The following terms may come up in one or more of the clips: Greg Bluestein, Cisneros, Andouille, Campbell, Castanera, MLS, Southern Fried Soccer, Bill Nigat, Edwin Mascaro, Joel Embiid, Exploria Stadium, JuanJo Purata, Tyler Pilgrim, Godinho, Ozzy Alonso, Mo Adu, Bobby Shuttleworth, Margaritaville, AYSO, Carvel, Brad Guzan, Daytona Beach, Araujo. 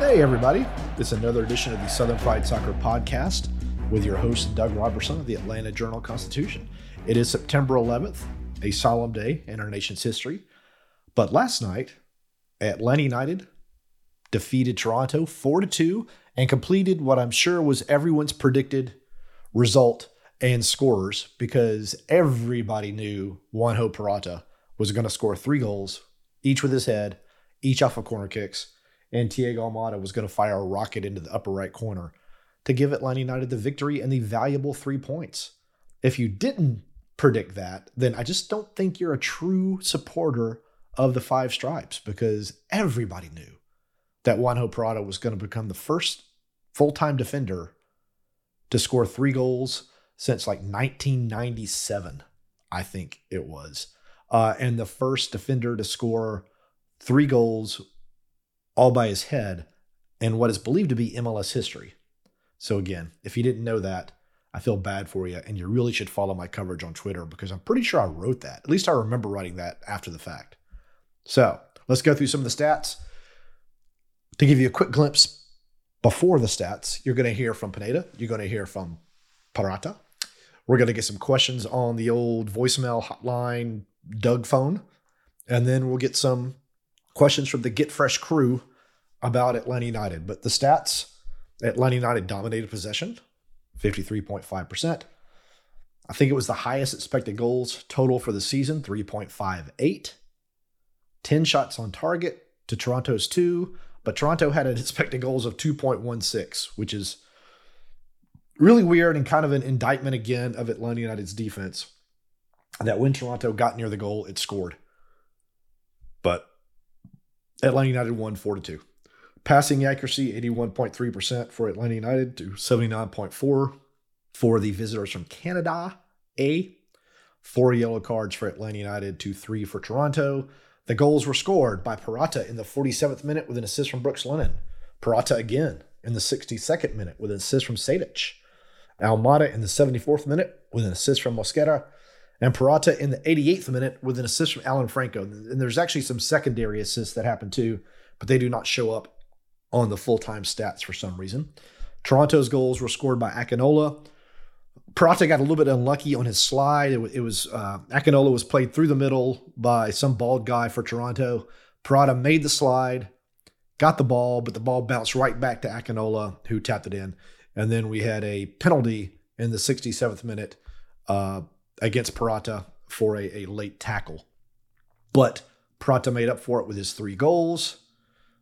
Hey everybody, this is another edition of the Southern Fried Soccer Podcast with your host Doug Roberson of the Atlanta Journal-Constitution. It is September 11th, a solemn day in our nation's history. But last night, Atlanta United defeated Toronto 4-2 and completed what I'm sure was everyone's predicted result and scorers, because everybody knew JuanJo Purata was going to score three goals, each with his head, each off of corner kicks, and Thiago Almada was going to fire a rocket into the upper right corner to give Atlanta United the victory and the valuable 3 points. If you didn't predict that, then I just don't think you're a true supporter of the Five Stripes, because everybody knew that JuanJo Purata was going to become the first full-time defender to score three goals since like 1997, I think it was, and the first defender to score three goals all by his head, and what is believed to be MLS history. So again, if you didn't know that, I feel bad for you, and you really should follow my coverage on Twitter, because I'm pretty sure I wrote that. At least I remember writing that after the fact. So let's go through some of the stats. To give you a quick glimpse before the stats, you're going to hear from Pineda. You're going to hear from Purata. We're going to get some questions on the old voicemail hotline Doug phone, and then we'll get some questions from the Get Fresh crew about Atlanta United. But the stats: Atlanta United dominated possession, 53.5%. I think it was the highest expected goals total for the season, 3.58. 10 shots on target to Toronto's 2, but Toronto had an expected goals of 2.16, which is really weird and kind of an indictment again of Atlanta United's defense, that when Toronto got near the goal, it scored. But Atlanta United won 4-2. Passing accuracy, 81.3% for Atlanta United to 79.4% for the visitors from Canada. Four yellow cards for Atlanta United to 3 for Toronto. The goals were scored by Purata in the 47th minute with an assist from Brooks Lennon. Purata again in the 62nd minute with an assist from Sadic. Almada in the 74th minute with an assist from Mosquera. And Purata in the 88th minute with an assist from Alan Franco. And there's actually some secondary assists that happen too, but they do not show up on the full-time stats for some reason. Toronto's goals were scored by Akinola. Purata got a little bit unlucky on his slide. It was Akinola was played through the middle by some bald guy for Toronto. Purata made the slide, got the ball, but the ball bounced right back to Akinola, who tapped it in. And then we had a penalty in the 67th minute, against Purata for a late tackle. But Purata made up for it with his three goals.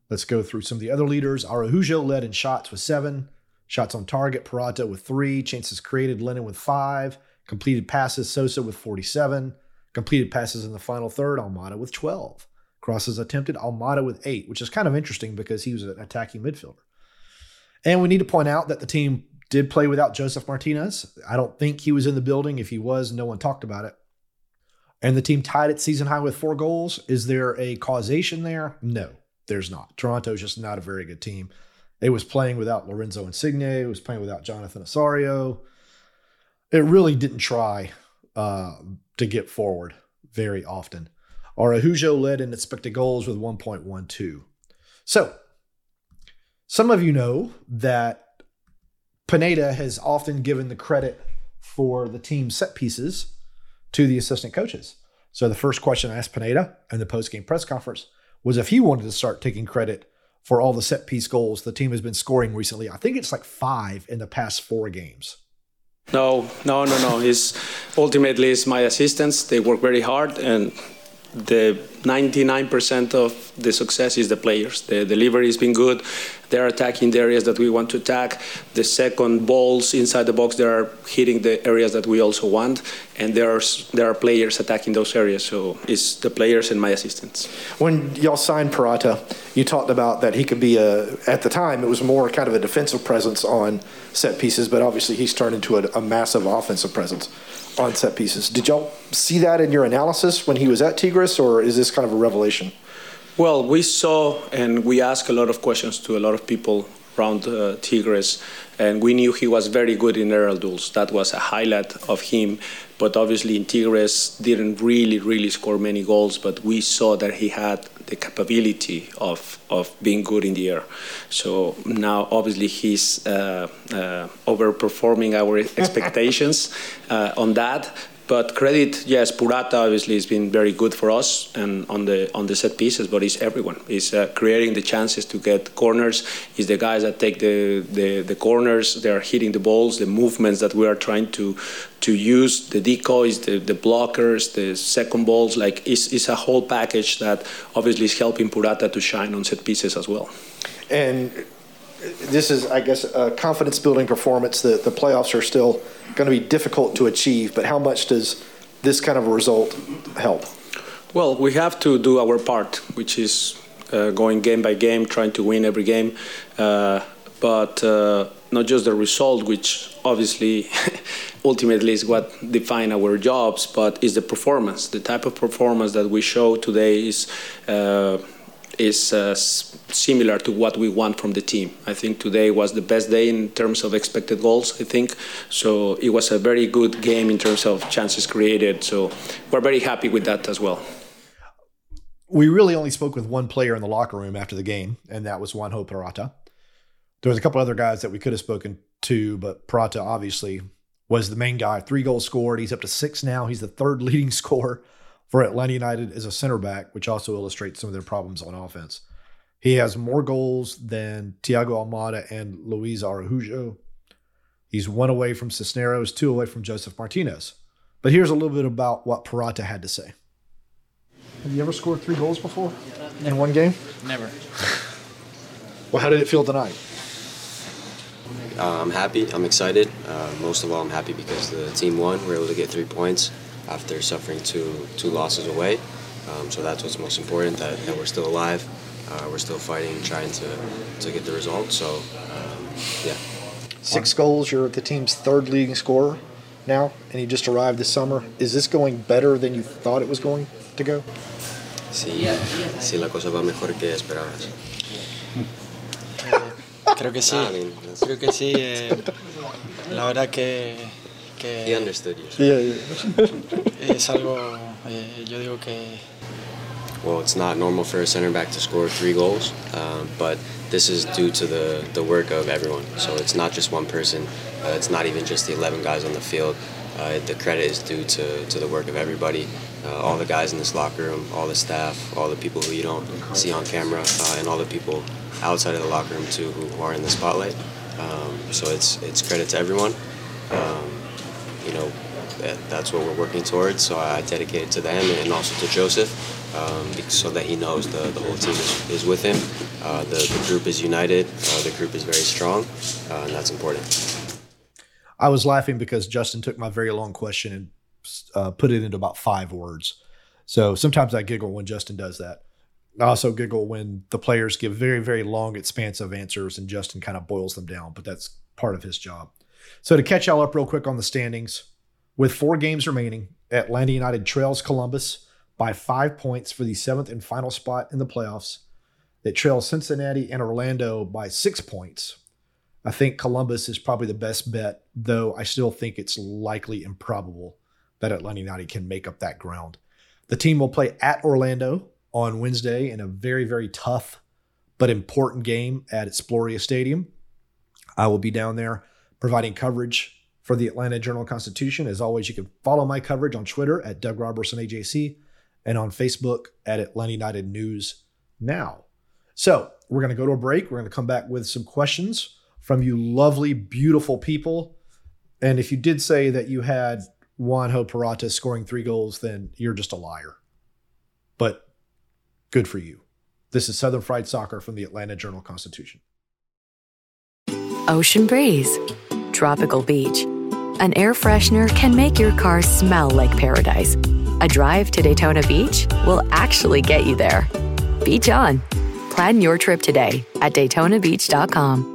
Let's go through some of the other leaders. Araujo led in shots with 7. Shots on target, Purata with 3. Chances created, Lennon with 5. Completed passes, Sosa with 47. Completed passes in the final third, Almada with 12. Crosses attempted, Almada with 8, which is kind of interesting because he was an attacking midfielder. And we need to point out that the team did play without Joseph Martinez. I don't think he was in the building. If he was, no one talked about it. And the team tied at season high with 4 goals. Is there a causation there? No, there's not. Toronto's just not a very good team. It was playing without Lorenzo Insigne. It was playing without Jonathan Osorio. It really didn't try to get forward very often. Araujo led in expected goals with 1.12. So, some of you know that Pineda has often given the credit for the team set pieces to the assistant coaches. So the first question I asked Pineda in the post-game press conference was if he wanted to start taking credit for all the set piece goals the team has been scoring recently. I think it's like 5 in the past 4 games. No. It's ultimately it's my assistants. They work very hard, and the 99% of the success is the players. The delivery has been good. They're attacking the areas that we want to attack. The second balls inside the box, they are hitting the areas that we also want, and there are players attacking those areas. So it's the players and my assistants. When y'all signed Purata, you talked about that he could be at the time it was more kind of a defensive presence on set pieces, but obviously he's turned into a massive offensive presence on set pieces. Did y'all see that in your analysis when he was at Tigres, or is this kind of a revelation? Well, we saw and we asked a lot of questions to a lot of people around Tigres, and we knew he was very good in aerial duels. That was a highlight of him, but obviously in Tigres didn't really score many goals, but we saw that he had the capability of being good in the air. So now obviously he's overperforming our expectations on that. But credit, yes, Purata obviously has been very good for us and on the set pieces, but it's everyone. It's creating the chances to get corners. It's the guys that take the corners. They are hitting the balls, the movements that we are trying to use, the decoys, the blockers, the second balls. Like it's a whole package that obviously is helping Purata to shine on set pieces as well. And this is, I guess, a confidence-building performance. The playoffs are still going to be difficult to achieve, but how much does this kind of a result help? Well, we have to do our part, which is going game by game, trying to win every game. But not just the result, which obviously ultimately is what defines our jobs, but is the performance. The type of performance that we show today is similar to what we want from the team. I think today was the best day in terms of expected goals, I think. So it was a very good game in terms of chances created. So we're very happy with that as well. We really only spoke with one player in the locker room after the game, and that was JuanJo Purata. There was a couple other guys that we could have spoken to, but Purata obviously was the main guy. 3 goals scored. He's up to 6 now. He's the 3rd leading scorer for Atlanta United as a center back, which also illustrates some of their problems on offense. He has more goals than Thiago Almada and Luis Araujo. He's 1 away from Cisneros, 2 away from Joseph Martinez. But here's a little bit about what Purata had to say. Have you ever scored 3 goals before in one game? Never. Well, how did it feel tonight? I'm happy. I'm excited. Most of all, I'm happy because the team won. We were able to get 3 points after suffering two losses away. So that's what's most important, that we're still alive. We're still fighting, trying to get the result. So, yeah. 6 goals, you're the team's 3rd leading scorer now, and you just arrived this summer. Is this going better than you thought it was going to go? Sí, la cosa va mejor que esperabas. Creo que sí. Creo que sí. La verdad que... He understood you. Yeah. Es algo, yo digo que... Well, it's not normal for a center back to score 3 goals, but this is due to the work of everyone. So it's not just one person. It's not even just the 11 guys on the field. The credit is due to the work of everybody, all the guys in this locker room, all the staff, all the people who you don't see on camera, and all the people outside of the locker room too who are in the spotlight. So it's credit to everyone. You know, that's what we're working towards. So I dedicate it to them and also to Joseph, so that he knows the whole team is with him. The group is united. The group is very strong, and that's important. I was laughing because Justin took my very long question and put it into about 5 words. So sometimes I giggle when Justin does that. I also giggle when the players give very, very long, expansive answers and Justin kind of boils them down, but that's part of his job. So to catch y'all up real quick on the standings, with 4 games remaining, Atlanta United trails Columbus by 5 points for the 7th and final spot in the playoffs. They trail Cincinnati and Orlando by 6 points. I think Columbus is probably the best bet, though I still think it's likely improbable that Atlanta United can make up that ground. The team will play at Orlando on Wednesday in a very, very tough but important game at Exploria Stadium. I will be down there providing coverage for the Atlanta Journal-Constitution. As always, you can follow my coverage on Twitter at Doug Roberson AJC and on Facebook at Atlanta United News Now. So we're going to go to a break. We're going to come back with some questions from you lovely, beautiful people. And if you did say that you had JuanJo Purata scoring 3 goals, then you're just a liar. But good for you. This is Southern Fried Soccer from the Atlanta Journal-Constitution. Ocean breeze, tropical beach. An air freshener can make your car smell like paradise. A drive to Daytona Beach will actually get you there. Beach on. Plan your trip today at DaytonaBeach.com.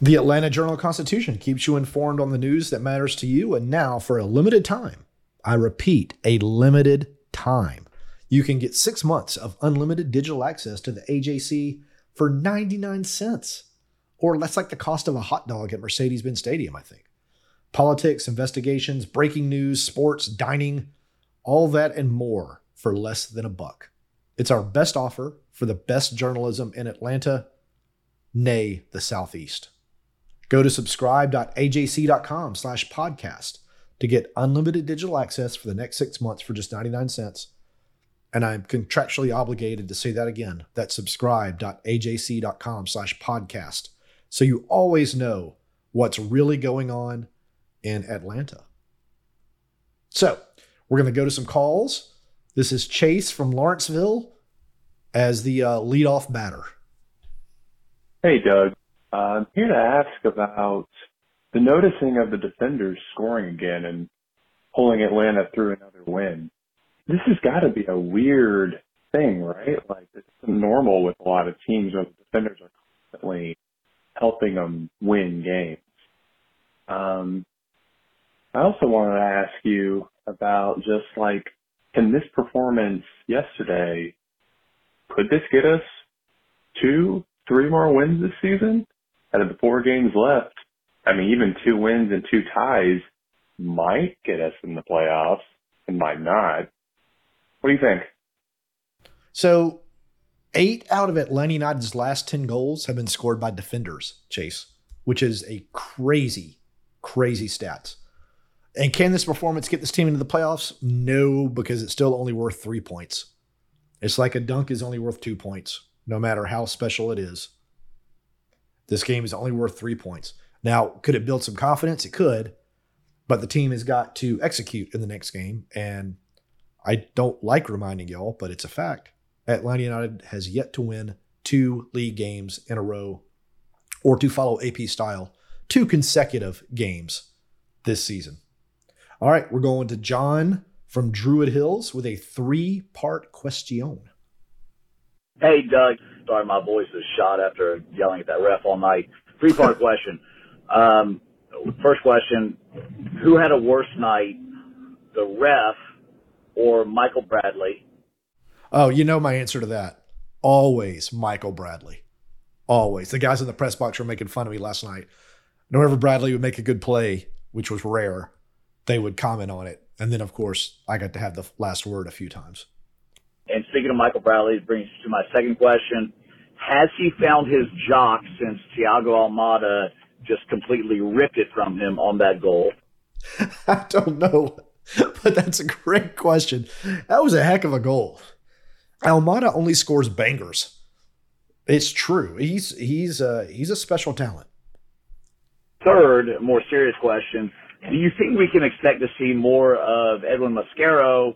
The Atlanta Journal-Constitution keeps you informed on the news that matters to you. And now for a limited time, I repeat, a limited time, you can get 6 months of unlimited digital access to the AJC for 99 cents, or that's like the cost of a hot dog at Mercedes-Benz Stadium, I think. Politics, investigations, breaking news, sports, dining, all that and more for less than $1. It's our best offer for the best journalism in Atlanta, nay, the Southeast. Go to subscribe.ajc.com/podcast to get unlimited digital access for the next 6 months for just 99 cents. And I'm contractually obligated to say that again. That's subscribe.ajc.com/podcast. So you always know what's really going on in Atlanta. So we're going to go to some calls. This is Chase from Lawrenceville as the leadoff batter. Hey, Doug. I'm here to ask about the noticing of the defenders scoring again and pulling Atlanta through another win. This has got to be a weird thing, right? Like, it's normal with a lot of teams where the defenders are constantly helping them win games. I also wanted to ask you about just, like, can this performance yesterday, could this get us 2-3 more wins this season? Out of the 4 games left, I mean, even 2 wins and 2 ties might get us in the playoffs and might not. What do you think? So 8 out of Atlanta United's last 10 goals have been scored by defenders, Chase, which is a crazy, crazy stat. And can this performance get this team into the playoffs? No, because it's still only worth 3 points. It's like a dunk is only worth 2 points, no matter how special it is. This game is only worth 3 points. Now, could it build some confidence? It could, but the team has got to execute in the next game. And I don't like reminding y'all, but it's a fact. Atlanta United has yet to win 2 league games in a row, or to follow AP style, 2 consecutive games this season. All right, we're going to John from Druid Hills with a 3-part question. Hey, Doug. Sorry, my voice is shot after yelling at that ref all night. 3-part question. First question, who had a worse night, the ref or Michael Bradley? Oh, you know my answer to that. Always Michael Bradley. Always. The guys in the press box were making fun of me last night. Whenever Bradley would make a good play, which was rare, they would comment on it. And then, of course, I got to have the last word a few times. And speaking of Michael Bradley, it brings us to my second question. Has he found his jock since Thiago Almada just completely ripped it from him on that goal? I don't know, but that's a great question. That was a heck of a goal. Almada only scores bangers. It's true. He's a special talent. Third, more serious question. Do you think we can expect to see more of Edwin Mascaro?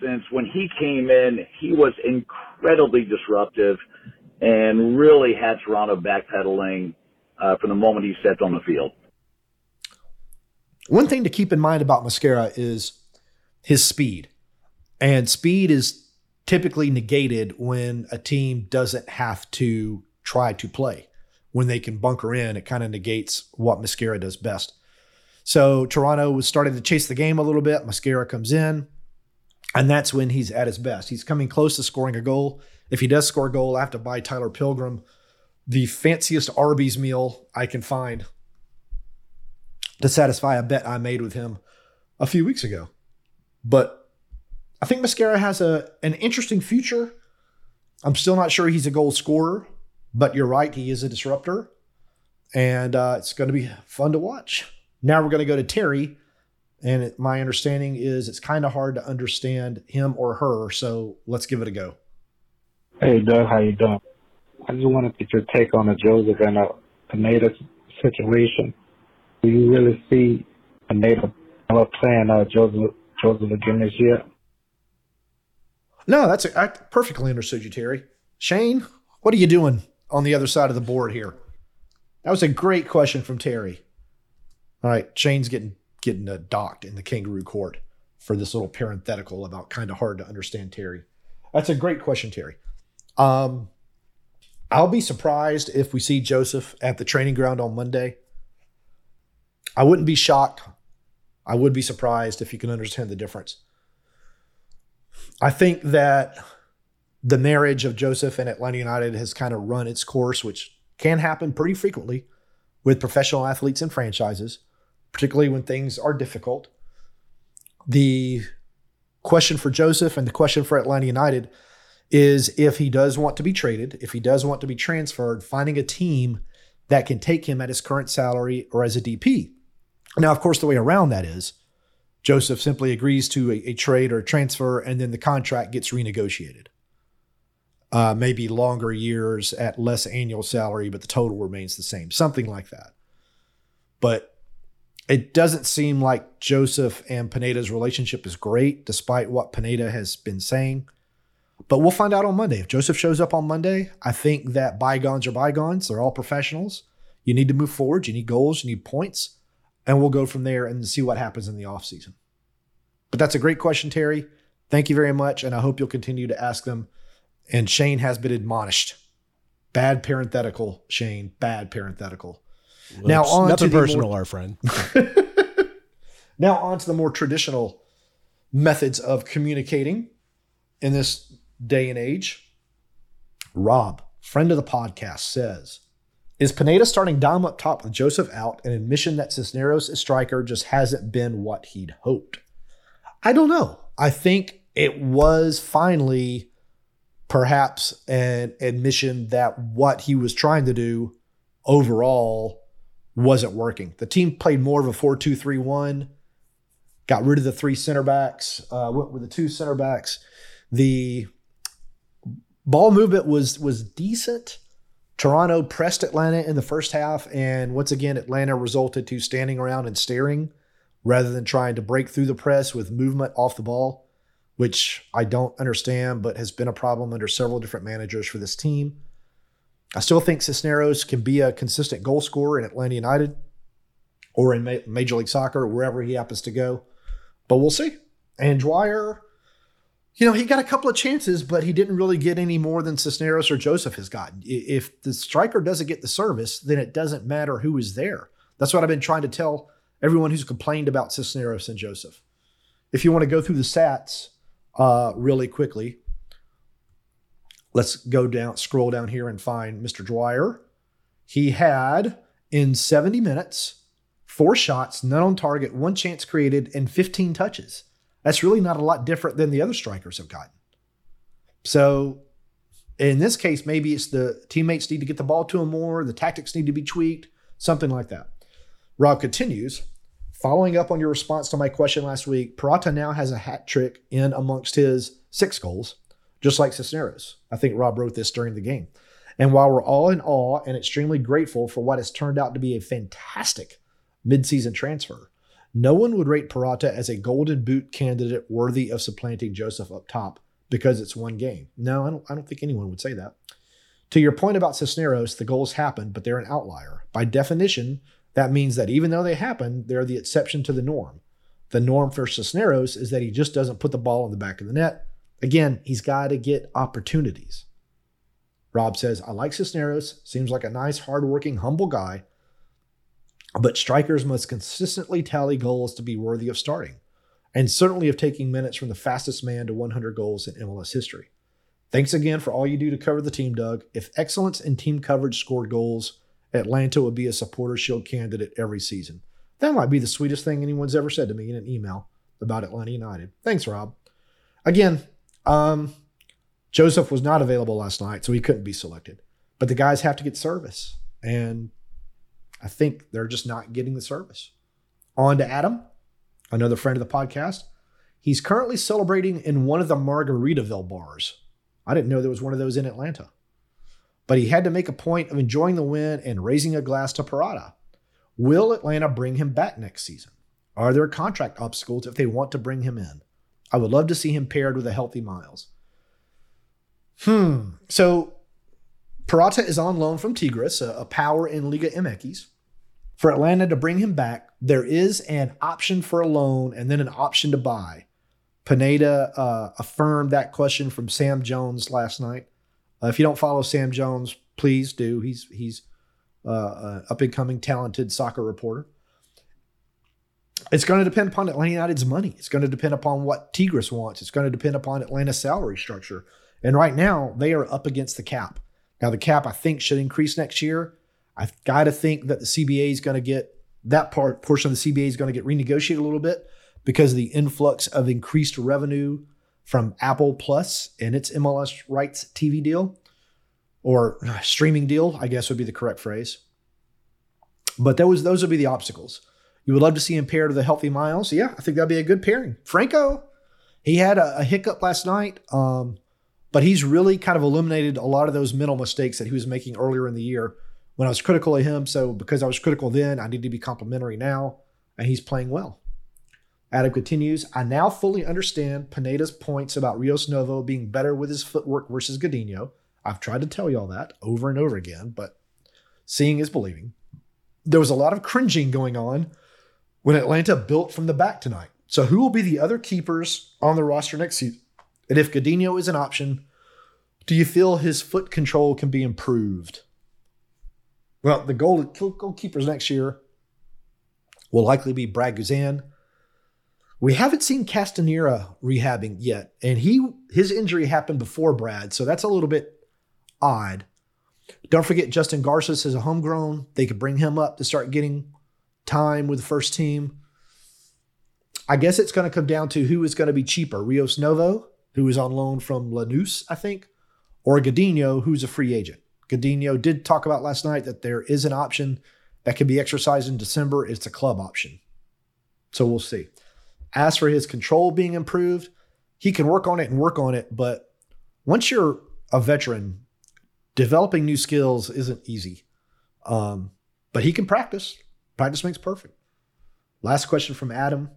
Since when he came in, he was incredibly disruptive and really had Toronto backpedaling from the moment he stepped on the field. One thing to keep in mind about Mosquera is his speed. And speed is typically negated when a team doesn't have to try to play. When they can bunker in, it kind of negates what Mosquera does best. So Toronto was starting to chase the game a little bit. Mosquera comes in, and that's when he's at his best. He's coming close to scoring a goal. If he does score a goal, I have to buy Tyler Pilgrim the fanciest Arby's meal I can find to satisfy a bet I made with him a few weeks ago. But I think Mosquera has an interesting future. I'm still not sure he's a goal scorer, but you're right, he is a disruptor. And it's going to be fun to watch. Now we're going to go to Terry. And my understanding is it's kind of hard to understand him or her. So let's give it a go. Hey, Doug, how you doing? I just want to get your take on the Joseph and the Pineda situation. Do you really see Pineda playing Joseph again this year? No, I perfectly understood you, Terry. Shane, what are you doing on the other side of the board here? That was a great question from Terry. All right, Shane's getting docked in the kangaroo court for this little parenthetical about kind of hard to understand Terry. That's a great question, Terry. I'll be surprised if we see Joseph at the training ground on Monday. I wouldn't be shocked. I would be surprised if you can understand the difference. I think that the marriage of Joseph and Atlanta United has kind of run its course, which can happen pretty frequently with professional athletes and franchises, particularly when things are difficult. The question for Joseph and the question for Atlanta United is if he does want to be traded, if he does want to be transferred, finding a team that can take him at his current salary or as a DP. Now, of course, the way around that is Joseph simply agrees to a trade or a transfer, and then the contract gets renegotiated. Maybe longer years at less annual salary, but the total remains the same, something like that. But it doesn't seem like Joseph and Pineda's relationship is great, despite what Pineda has been saying. But we'll find out on Monday. If Joseph shows up on Monday, I think that bygones are bygones. They're all professionals. You need to move forward. You need goals. You need points. And we'll go from there and see what happens in the offseason. But that's a great question, Terry. Thank you very much, and I hope you'll continue to ask them. And Shane has been admonished. Bad parenthetical, Shane. Bad parenthetical. Well, now on nothing to personal, our friend. Now on to the more traditional methods of communicating in this day and age. Rob, friend of the podcast, says, is Pineda starting Dom up top with Joseph out an admission that Cisneros as striker just hasn't been what he'd hoped? I don't know. I think it was finally perhaps an admission that what he was trying to do overall wasn't working. The team played more of a 4-2-3-1, got rid of the three center backs, went with the two center backs. The ball movement was decent. Toronto pressed Atlanta in the first half, and once again, Atlanta resulted to standing around and staring rather than trying to break through the press with movement off the ball, which I don't understand, but has been a problem under several different managers for this team. I still think Cisneros can be a consistent goal scorer in Atlanta United or in Major League Soccer, wherever he happens to go, but we'll see. And Dwyer, he got a couple of chances, but he didn't really get any more than Cisneros or Joseph has gotten. If the striker doesn't get the service, then it doesn't matter who is there. That's what I've been trying to tell everyone who's complained about Cisneros and Joseph. If you want to go through the stats really quickly, let's scroll down here and find Mr. Dwyer. He had, in 70 minutes, 4 shots, none on target, 1 chance created, and 15 touches. That's really not a lot different than the other strikers have gotten. So in this case, maybe it's the teammates need to get the ball to him more. The tactics need to be tweaked, something like that. Rob continues, following up on your response to my question last week, Purata now has a hat trick in amongst his 6 goals, just like Cisneros. I think Rob wrote this during the game. And while we're all in awe and extremely grateful for what has turned out to be a fantastic midseason transfer, no one would rate Purata as a golden boot candidate worthy of supplanting Joseph up top because it's one game. No, I don't think anyone would say that. To your point about Cisneros, the goals happened, but they're an outlier. By definition, that means that even though they happen, they're the exception to the norm. The norm for Cisneros is that he just doesn't put the ball in the back of the net. Again, he's got to get opportunities. Rob says, I like Cisneros. Seems like a nice, hardworking, humble guy. But strikers must consistently tally goals to be worthy of starting, and certainly of taking minutes from the fastest man to 100 goals in MLS history. Thanks again for all you do to cover the team, Doug. If excellence in team coverage scored goals, Atlanta would be a Supporters Shield candidate every season. That might be the sweetest thing anyone's ever said to me in an email about Atlanta United. Thanks, Rob. Again, Joseph was not available last night, so he couldn't be selected. But the guys have to get service, and I think they're just not getting the service. On to Adam, another friend of the podcast. He's currently celebrating in one of the Margaritaville bars. I didn't know there was one of those in Atlanta. But he had to make a point of enjoying the win and raising a glass to Purata. Will Atlanta bring him back next season? Are there contract obstacles if they want to bring him in? I would love to see him paired with a healthy Miles. So Purata is on loan from Tigres, a power in Liga MX. For Atlanta to bring him back, there is an option for a loan and then an option to buy. Pineda affirmed that question from Sam Jones last night. If you don't follow Sam Jones, please do. He's an up-and-coming, talented soccer reporter. It's going to depend upon Atlanta United's money. It's going to depend upon what Tigres wants. It's going to depend upon Atlanta's salary structure. And right now, they are up against the cap. Now, the cap, I think, should increase next year. I've got to think that the CBA is going to get portion of the CBA is going to get renegotiated a little bit because of the influx of increased revenue from Apple Plus and its MLS rights TV deal, or streaming deal, I guess would be the correct phrase. But those would be the obstacles. You would love to see him paired with a healthy Miles. Yeah, I think that'd be a good pairing. Franco, he had a hiccup last night, but he's really kind of eliminated a lot of those mental mistakes that he was making earlier in the year. When I was critical of him, so because I was critical then, I need to be complimentary now, and he's playing well. Adam continues, I now fully understand Pineda's points about Ríos Novo being better with his footwork versus Godinho. I've tried to tell you all that over and over again, but seeing is believing. There was a lot of cringing going on when Atlanta built from the back tonight. So who will be the other keepers on the roster next season? And if Godinho is an option, do you feel his foot control can be improved? Well, the goalkeepers next year will likely be Brad Guzan. We haven't seen Castanera rehabbing yet, and his injury happened before Brad, so that's a little bit odd. Don't forget Justin Garces is a homegrown. They could bring him up to start getting time with the first team. I guess it's going to come down to who is going to be cheaper, Ríos Novo, who is on loan from Lanús, I think, or Godinho, who's a free agent. Godinho did talk about last night that there is an option that can be exercised in December. It's a club option. So we'll see. As for his control being improved, he can work on it. But once you're a veteran, developing new skills isn't easy. But he can practice. Practice makes perfect. Last question from Adam.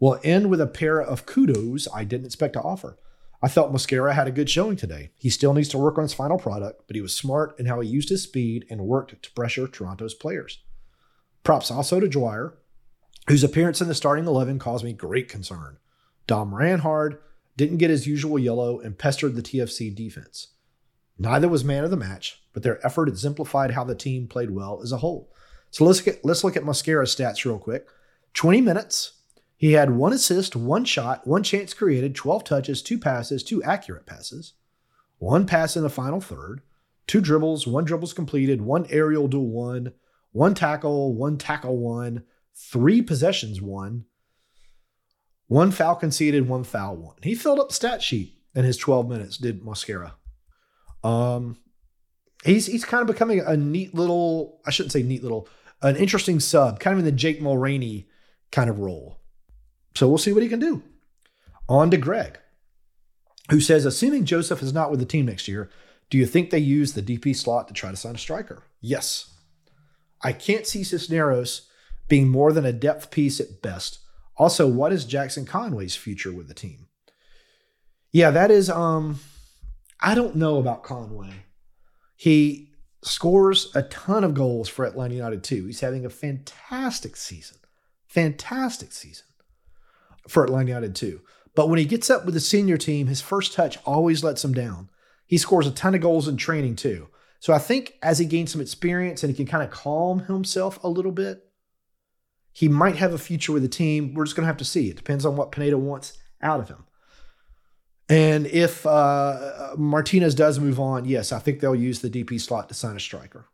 We'll end with a pair of kudos I didn't expect to offer. I thought Mosquera had a good showing today. He still needs to work on his final product, but he was smart in how he used his speed and worked to pressure Toronto's players. Props also to Dwyer, whose appearance in the starting 11 caused me great concern. Dom ran hard, didn't get his usual yellow, and pestered the TFC defense. Neither was man of the match, but their effort exemplified how the team played well as a whole. So let's look at Mosquera's stats real quick. 20 minutes. He had 1 assist, 1 shot, 1 chance created, 12 touches, 2 passes, 2 accurate passes, 1 pass in the final third, 2 dribbles, 1 dribbles completed, 1 aerial duel won, 1 tackle, 1 tackle won, 3 possessions won, 1 foul conceded, 1 foul won. He filled up the stat sheet in his 12 minutes, did Mosquera. He's kind of becoming an interesting sub, kind of in the Jake Mulroney kind of role. So we'll see what he can do. On to Greg, who says, assuming Joseph is not with the team next year, do you think they use the DP slot to try to sign a striker? Yes. I can't see Cisneros being more than a depth piece at best. Also, what is Jackson Conway's future with the team? Yeah, that is, I don't know about Conway. He scores a ton of goals for Atlanta United too. He's having a fantastic season. For Atlanta United too. But when he gets up with the senior team, his first touch always lets him down. He scores a ton of goals in training too. So I think as he gains some experience and he can kind of calm himself a little bit, He might have a future with the team. We're just going to have to see. It depends on what Pineda wants out of him. And if Martinez does move on, yes, I think they'll use the DP slot to sign a striker.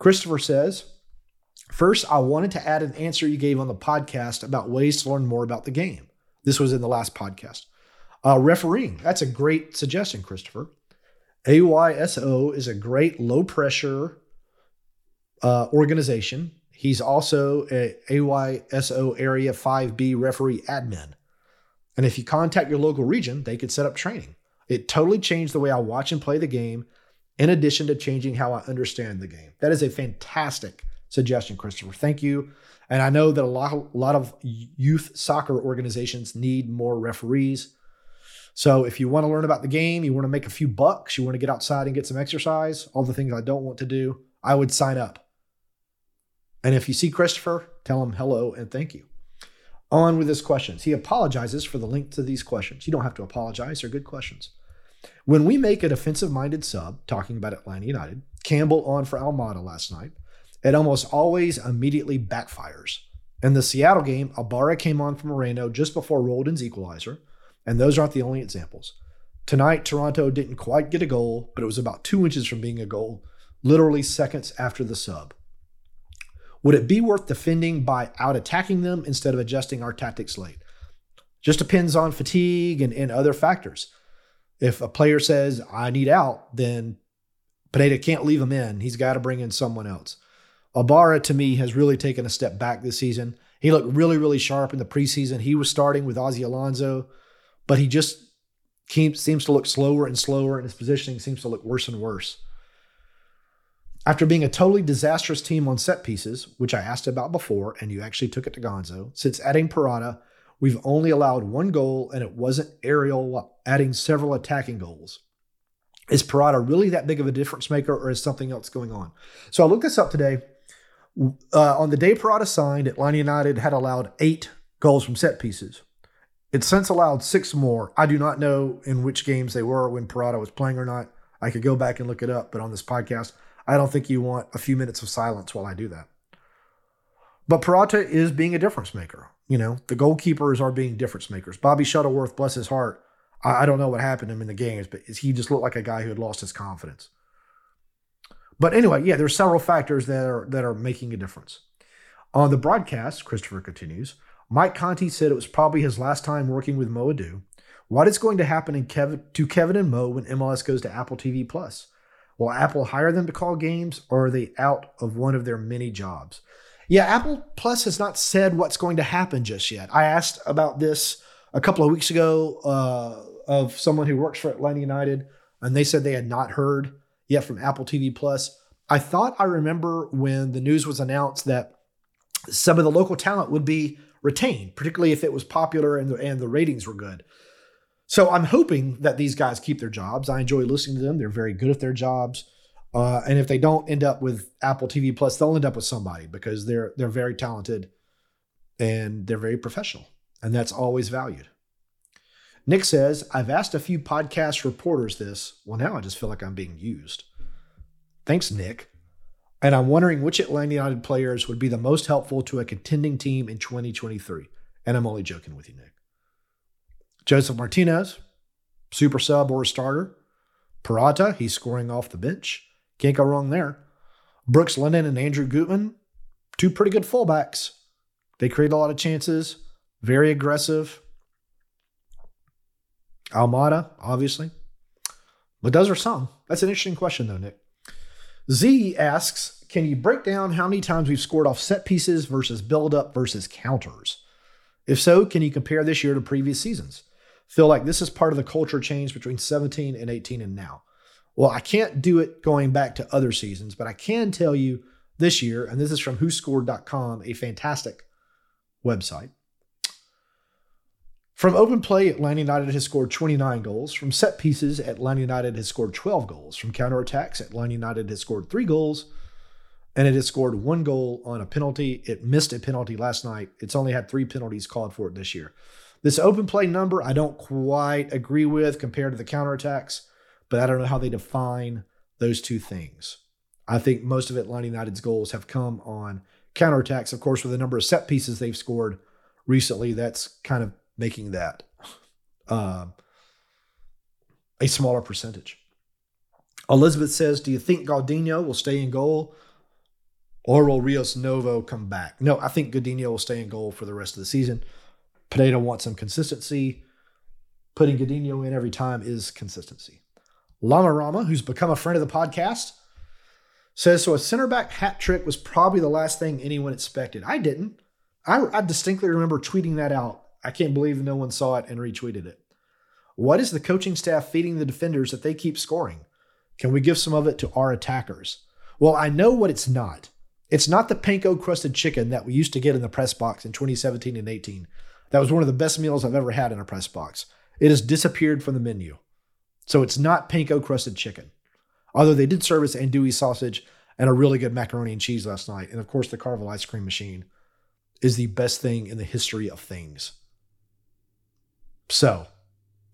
Christopher says, first, I wanted to add an answer you gave on the podcast about ways to learn more about the game. This was in the last podcast. Refereeing. That's a great suggestion, Christopher. AYSO is a great low-pressure organization. He's also an AYSO Area 5B referee admin. And if you contact your local region, they could set up training. It totally changed the way I watch and play the game, in addition to changing how I understand the game. That is a fantastic suggestion, Christopher. Thank you. And I know that a lot of youth soccer organizations need more referees. So if you want to learn about the game, you want to make a few bucks, you want to get outside and get some exercise, all the things I don't want to do, I would sign up. And if you see Christopher, tell him hello and thank you. On with his questions. He apologizes for the length to these questions. You don't have to apologize. They're good questions. When we make a defensive-minded sub, talking about Atlanta United, Campbell on for Almada last night, it almost always immediately backfires. In the Seattle game, Ibarra came on for Moreno just before Roldan's equalizer, and those aren't the only examples. Tonight, Toronto didn't quite get a goal, but it was about 2 inches from being a goal, literally seconds after the sub. Would it be worth defending by out-attacking them instead of adjusting our tactics late? Just depends on fatigue and other factors. If a player says, I need out, then Pineda can't leave him in. He's got to bring in someone else. Ibarra, to me, has really taken a step back this season. He looked really, really sharp in the preseason. He was starting with Ozzy Alonso, but he just seems to look slower and slower, and his positioning seems to look worse and worse. After being a totally disastrous team on set pieces, which I asked about before, and you actually took it to Gonzo, since adding Purata, we've only allowed one goal, and it wasn't aerial, adding several attacking goals. Is Purata really that big of a difference maker, or is something else going on? So I looked this up today. On the day Purata signed, Atlanta United had allowed 8 goals from set pieces. It's since allowed 6 more. I do not know in which games they were when Purata was playing or not. I could go back and look it up, but on this podcast, I don't think you want a few minutes of silence while I do that. But Purata is being a difference maker. You know, the goalkeepers are being difference makers. Bobby Shuttleworth, bless his heart, I don't know what happened to him in the games, but he just looked like a guy who had lost his confidence. But anyway, yeah, there's several factors that are making a difference. On the broadcast, Christopher continues, Mike Conti said it was probably his last time working with Mo Adu. What is going to happen to Kevin and Mo when MLS goes to Apple TV Plus? Will Apple hire them to call games, or are they out of one of their many jobs? Yeah, Apple Plus has not said what's going to happen just yet. I asked about this a couple of weeks ago of someone who works for Atlanta United, and they said they had not heard yet from Apple TV Plus. I thought I remember when the news was announced that some of the local talent would be retained, particularly if it was popular and the ratings were good. So I'm hoping that these guys keep their jobs. I enjoy listening to them. They're very good at their jobs. And if they don't end up with Apple TV Plus, they'll end up with somebody because they're very talented and they're very professional. And that's always valued. Nick says, I've asked a few podcast reporters this. Well, now I just feel like I'm being used. Thanks, Nick. And I'm wondering which Atlanta United players would be the most helpful to a contending team in 2023. And I'm only joking with you, Nick. Joseph Martinez, super sub or starter. Purata, he's scoring off the bench. Can't go wrong there. Brooks Lennon and Andrew Gutman, two pretty good fullbacks. They create a lot of chances. Very aggressive. Almada, obviously. But those are some. That's an interesting question, though, Nick. Z asks, can you break down how many times we've scored off set pieces versus build-up versus counters? If so, can you compare this year to previous seasons? Feel like this is part of the culture change between 17 and 18 and now. Well, I can't do it going back to other seasons, but I can tell you this year, and this is from whoscored.com, a fantastic website. From open play, Atlanta United has scored 29 goals. From set pieces, Atlanta United has scored 12 goals. From counterattacks, Atlanta United has scored 3 goals, and it has scored 1 goal on a penalty. It missed a penalty last night. It's only had 3 penalties called for it this year. This open play number I don't quite agree with compared to the counterattacks, but I don't know how they define those two things. I think most of Atlanta United's goals have come on counterattacks, of course, with the number of set pieces they've scored recently. That's kind of making that a smaller percentage. Elizabeth says, do you think Godinho will stay in goal or will Ríos Novo come back? No, I think Godinho will stay in goal for the rest of the season. Pineda wants some consistency. Putting Godinho in every time is consistency. Lama Rama, who's become a friend of the podcast, says, so a center back hat trick was probably the last thing anyone expected. I didn't. I distinctly remember tweeting that out. I can't believe no one saw it and retweeted it. What is the coaching staff feeding the defenders that they keep scoring? Can we give some of it to our attackers? Well, I know what it's not. It's not the panko crusted chicken that we used to get in the press box in 2017 and 18. That was one of the best meals I've ever had in a press box. It has disappeared from the menu. So it's not panko crusted chicken. Although they did serve us andouille sausage and a really good macaroni and cheese last night. And of course, the Carvel ice cream machine is the best thing in the history of things. So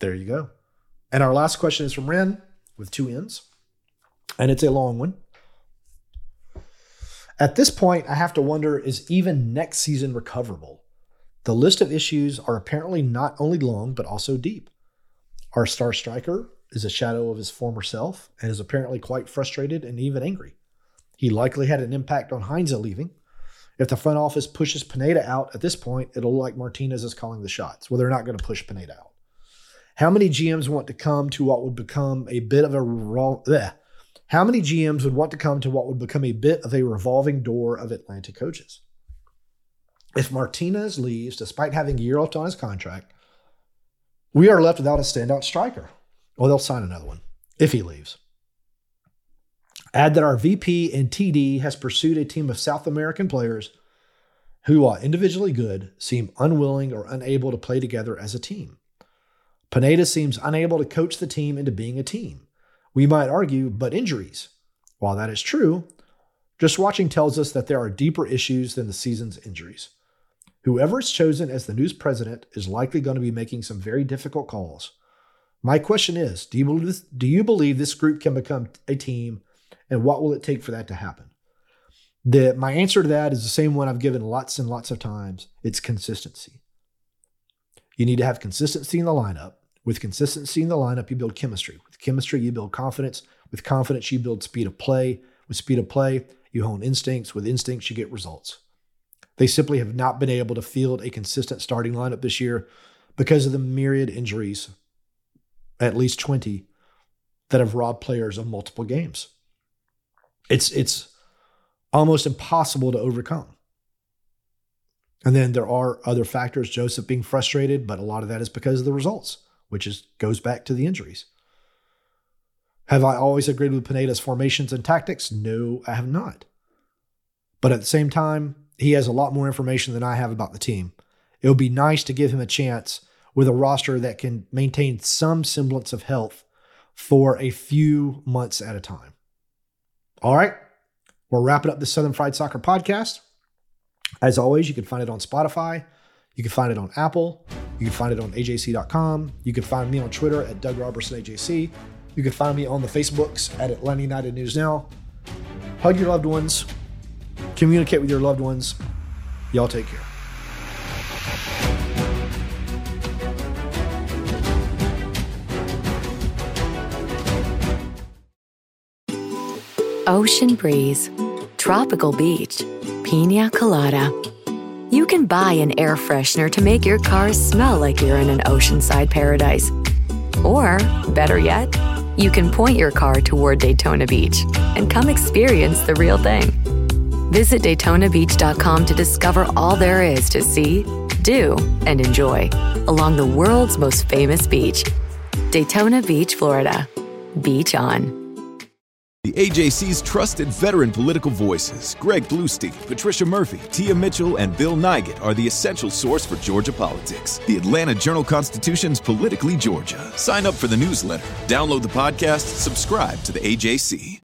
there you go. And our last question is from Ren with two N's. And it's a long one. At this point, I have to wonder, is even next season recoverable? The list of issues are apparently not only long, but also deep. Our star striker is a shadow of his former self and is apparently quite frustrated and even angry. He likely had an impact on Heinze leaving. If the front office pushes Pineda out at this point, it'll look like Martinez is calling the shots. Well, they're not going to push Pineda out. How many GMs want to come to what would become a bit of a revolving door of Atlanta coaches? If Martinez leaves, despite having a year left on his contract, we are left without a standout striker. Well, they'll sign another one if he leaves. Add that our VP and TD has pursued a team of South American players who, while individually good, seem unwilling or unable to play together as a team. Pineda seems unable to coach the team into being a team. We might argue, but injuries. While that is true, just watching tells us that there are deeper issues than the season's injuries. Whoever is chosen as the new president is likely going to be making some very difficult calls. My question is, do you believe this group can become a team, and what will it take for that to happen? My answer to that is the same one I've given lots and lots of times. It's consistency. You need to have consistency in the lineup. With consistency in the lineup, you build chemistry. With chemistry, you build confidence. With confidence, you build speed of play. With speed of play, you hone instincts. With instincts, you get results. They simply have not been able to field a consistent starting lineup this year because of the myriad injuries, at least 20, that have robbed players of multiple games. It's almost impossible to overcome. And then there are other factors, Joseph being frustrated, but a lot of that is because of the results, which goes back to the injuries. Have I always agreed with Pineda's formations and tactics? No, I have not. But at the same time, he has a lot more information than I have about the team. It would be nice to give him a chance with a roster that can maintain some semblance of health for a few months at a time. All right, we're wrapping up the Southern Fried Soccer Podcast. As always, you can find it on Spotify. You can find it on Apple. You can find it on AJC.com. You can find me on Twitter at Doug Roberson AJC. You can find me on the Facebooks at Atlanta United News Now. Hug your loved ones. Communicate with your loved ones. Y'all take care. Ocean breeze, tropical beach, piña colada. You can buy an air freshener to make your car smell like you're in an oceanside paradise. Or, better yet, you can point your car toward Daytona Beach and come experience the real thing. Visit DaytonaBeach.com to discover all there is to see, do, and enjoy along the world's most famous beach, Daytona Beach, Florida. Beach on. The AJC's trusted veteran political voices, Greg Bluestein, Patricia Murphy, Tia Mitchell, and Bill Nigat are the essential source for Georgia politics. The Atlanta Journal-Constitution's Politically Georgia. Sign up for the newsletter, download the podcast, subscribe to the AJC.